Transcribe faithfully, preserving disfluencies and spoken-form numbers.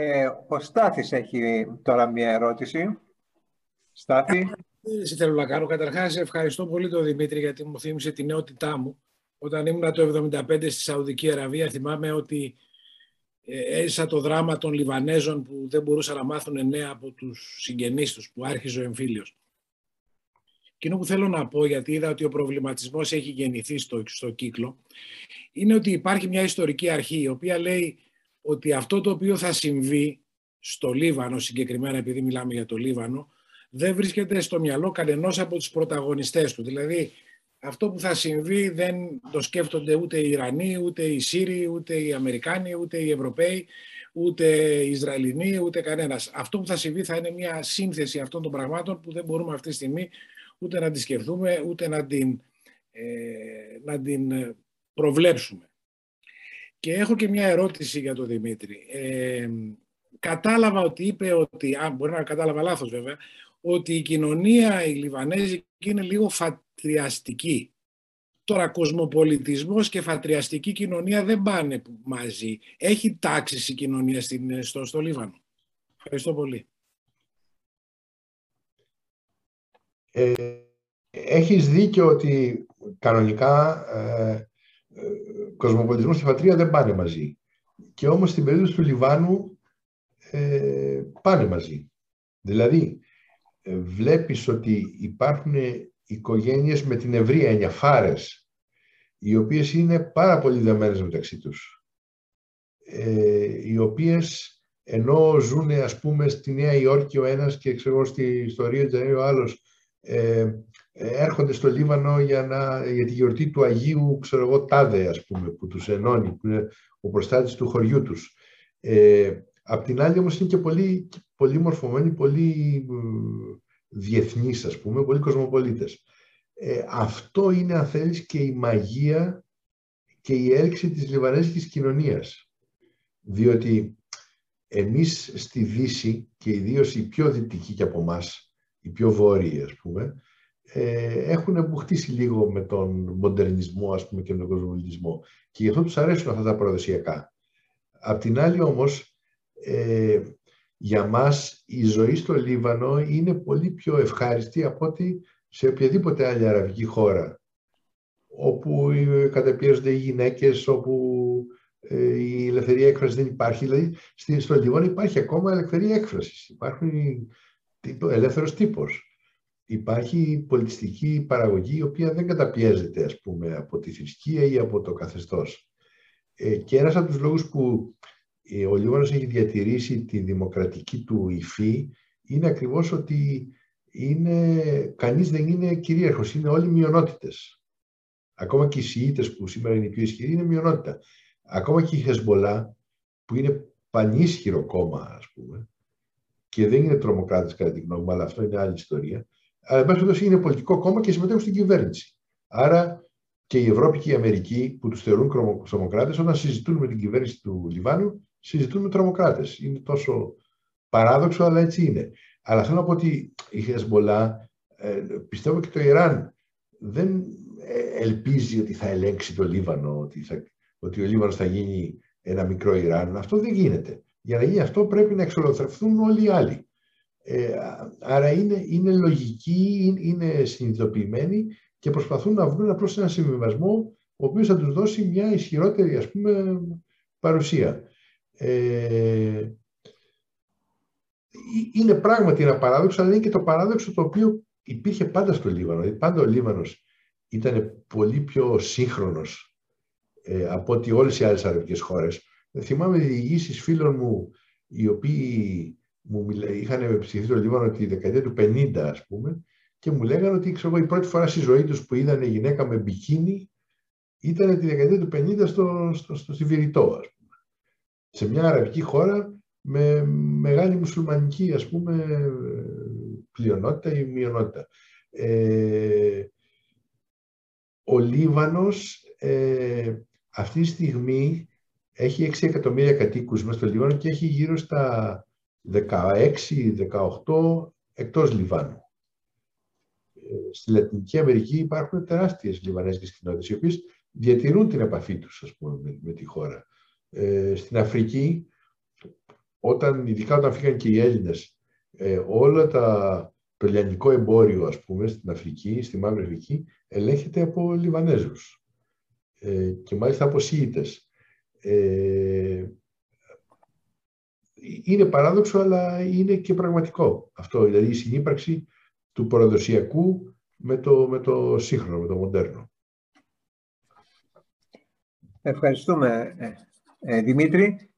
Ε, ο Στάθης έχει τώρα μία ερώτηση. Στάθη. Σε θέλω να κάνω. Καταρχάς, ευχαριστώ πολύ τον Δημήτρη γιατί μου θύμισε τη νεότητά μου. Όταν ήμουν το χίλια εννιακόσια εβδομήντα πέντε στη Σαουδική Αραβία, θυμάμαι ότι έζησα το δράμα των Λιβανέζων που δεν μπορούσαν να μάθουν εννέα από τους συγγενείς τους, που άρχιζε ο εμφύλιος. Εκείνο που θέλω να πω, γιατί είδα ότι ο προβληματισμός έχει γεννηθεί στο, στο κύκλο, είναι ότι υπάρχει μια ιστορική αρχή, η οποία λέει ότι αυτό το οποίο θα συμβεί στο Λίβανο, συγκεκριμένα επειδή μιλάμε για το Λίβανο, δεν βρίσκεται στο μυαλό κανενός από τους πρωταγωνιστές του. Δηλαδή, αυτό που θα συμβεί δεν το σκέφτονται ούτε οι Ιρανοί, ούτε οι Σύριοι, ούτε οι Αμερικάνοι, ούτε οι Ευρωπαίοι, ούτε οι Ισραηλινοί, ούτε κανένας. Αυτό που θα συμβεί θα είναι μια σύνθεση αυτών των πραγμάτων που δεν μπορούμε αυτή τη στιγμή ούτε να τη σκεφτούμε, ούτε να την, ε, να την προβλέψουμε. Και έχω και μια ερώτηση για τον Δημήτρη. Ε, κατάλαβα ότι είπε ότι, αν μπορεί να κατάλαβα λάθος βέβαια, ότι η κοινωνία, η Λιβανέζικη, είναι λίγο φατριαστική. Τώρα, κοσμοπολιτισμός και φατριαστική κοινωνία δεν πάνε μαζί. Έχει τάξεις η κοινωνία στην, στο, στο Λίβανο. Ευχαριστώ πολύ. Ε, έχεις δίκιο ότι κανονικά ε, ε, κοσμοπολιτισμός και φατρία δεν πάνε μαζί. Και όμως στην περίπτωση του Λιβάνου ε, πάνε μαζί. Δηλαδή, βλέπεις ότι υπάρχουν οικογένειες με την ευρία έννοια, φάρες, οι οποίες είναι πάρα πολύ δεμένες μεταξύ τους. Ε, οι οποίες, ενώ ζουν, ας πούμε, στη Νέα Υόρκη ο ένας και ξέρω, στη, στο Ρίο Τζανέιρο ο άλλος, ε, έρχονται στο Λίβανο για, να, για τη γιορτή του Αγίου, ξέρω εγώ, Τάδε, ας πούμε, που τους ενώνει, που είναι ο προστάτης του χωριού τους. Ε, Απ' την άλλη όμως είναι και πολύ, πολύ μορφωμένοι, πολύ διεθνείς, ας πούμε, πολύ κοσμοπολίτες. Ε, αυτό είναι, αν θέλεις, και η μαγεία και η έλξη της λιβανέζικης κοινωνίας. Διότι εμείς στη Δύση, και ιδίως οι πιο δυτικοί και από εμάς, οι πιο βόρειοι, ας πούμε, ε, έχουν εμπουχτήσει λίγο με τον μοντερνισμό, ας πούμε, και τον κοσμοπολιτισμό. Και γι' αυτό τους αρέσουν αυτά τα παραδοσιακά. Απ' την άλλη όμως, Ε, για μας η ζωή στο Λίβανο είναι πολύ πιο ευχάριστη από ότι σε οποιαδήποτε άλλη αραβική χώρα, όπου καταπιέζονται οι γυναίκες, όπου ε, η ελευθερία έκφρασης δεν υπάρχει. Δηλαδή στο Λίβανο υπάρχει ακόμα ελευθερία έκφρασης, υπάρχει ελεύθερος τύπος, υπάρχει πολιτιστική παραγωγή η οποία δεν καταπιέζεται, ας πούμε, από τη θρησκεία ή από το καθεστώς. Ε, και ένας από τους λόγους που ο Λίβανος έχει διατηρήσει τη δημοκρατική του υφή είναι ακριβώς ότι είναι, κανείς δεν είναι κυρίαρχος, είναι όλοι μειονότητες. Ακόμα και οι Σιήτες που σήμερα είναι οι πιο ισχυροί είναι μειονότητα. Ακόμα και η Χεσμπολά που είναι πανίσχυρο κόμμα, ας πούμε, και δεν είναι τρομοκράτης κατά τη γνώμη μου, αλλά αυτό είναι άλλη ιστορία. Αλλά εν πάση περιπτώσει είναι πολιτικό κόμμα και συμμετέχουν στην κυβέρνηση. Άρα και η Ευρώπη και η Αμερική που τους θεωρούν τρομοκράτες, όταν συζητούν με την κυβέρνηση του Λιβάνου, συζητούν με τρομοκράτες. Είναι τόσο παράδοξο, αλλά έτσι είναι. Αλλά θέλω να πω ότι η Χεσμπολά, πιστεύω και το Ιράν, δεν ελπίζει ότι θα ελέγξει το Λίβανο, ότι, θα, ότι ο Λίβανος θα γίνει ένα μικρό Ιράν. Αυτό δεν γίνεται. Για να γίνει αυτό πρέπει να εξολοθρευτούν όλοι οι άλλοι. Ε, άρα είναι, είναι λογική, είναι συνειδητοποιημένη και προσπαθούν να βρουν απλώς ένα συμβιβασμό ο οποίος θα τους δώσει μια ισχυρότερη, ας πούμε, παρουσία. Ε, είναι πράγματι ένα παράδοξο, αλλά είναι και το παράδοξο το οποίο υπήρχε πάντα στο Λίβανο. Δηλαδή πάντα ο Λίβανος ήταν πολύ πιο σύγχρονος ε, από ότι όλες οι άλλες αραβικές χώρες. Θυμάμαι διηγήσεις φίλων μου, οι οποίοι μου μιλά, είχαν επισκεφθεί το Λίβανο τη δεκαετία του πενήντα, ας πούμε, και μου λέγανε ότι, ξέρω, η πρώτη φορά στη ζωή τους που είδανε γυναίκα με μπικίνι ήταν τη δεκαετία του πενήντα στο, στο, στο Βηρητό, ας πούμε. Σε μια αραβική χώρα με μεγάλη μουσουλμανική, ας πούμε, πλειονότητα ή μειονότητα. Ε, ο Λίβανος ε, αυτή τη στιγμή έχει έξι εκατομμύρια κατοίκους μέσα στο Λίβανο και έχει γύρω στα δεκαέξι δεκαοκτώ εκτός Λιβάνου. Στη Λατινική Αμερική υπάρχουν τεράστιες λιβανέζικες κοινότητες, οι οποίες διατηρούν την επαφή τους, ας πούμε, με τη χώρα. Ε, στην Αφρική όταν, ειδικά όταν φύγαν και οι Έλληνες, ε, όλα τα, το λιανικό εμπόριο, ας πούμε, στην Αφρική, στη Μαύρη Αφρική, ελέγχεται από Λιβανέζους ε, και μάλιστα από Σιήτες. Ε, είναι παράδοξο, αλλά είναι και πραγματικό αυτό, δηλαδή η συνύπαρξη του παραδοσιακού με το, με το σύγχρονο, με το μοντέρνο. Ευχαριστούμε, Δημήτρη.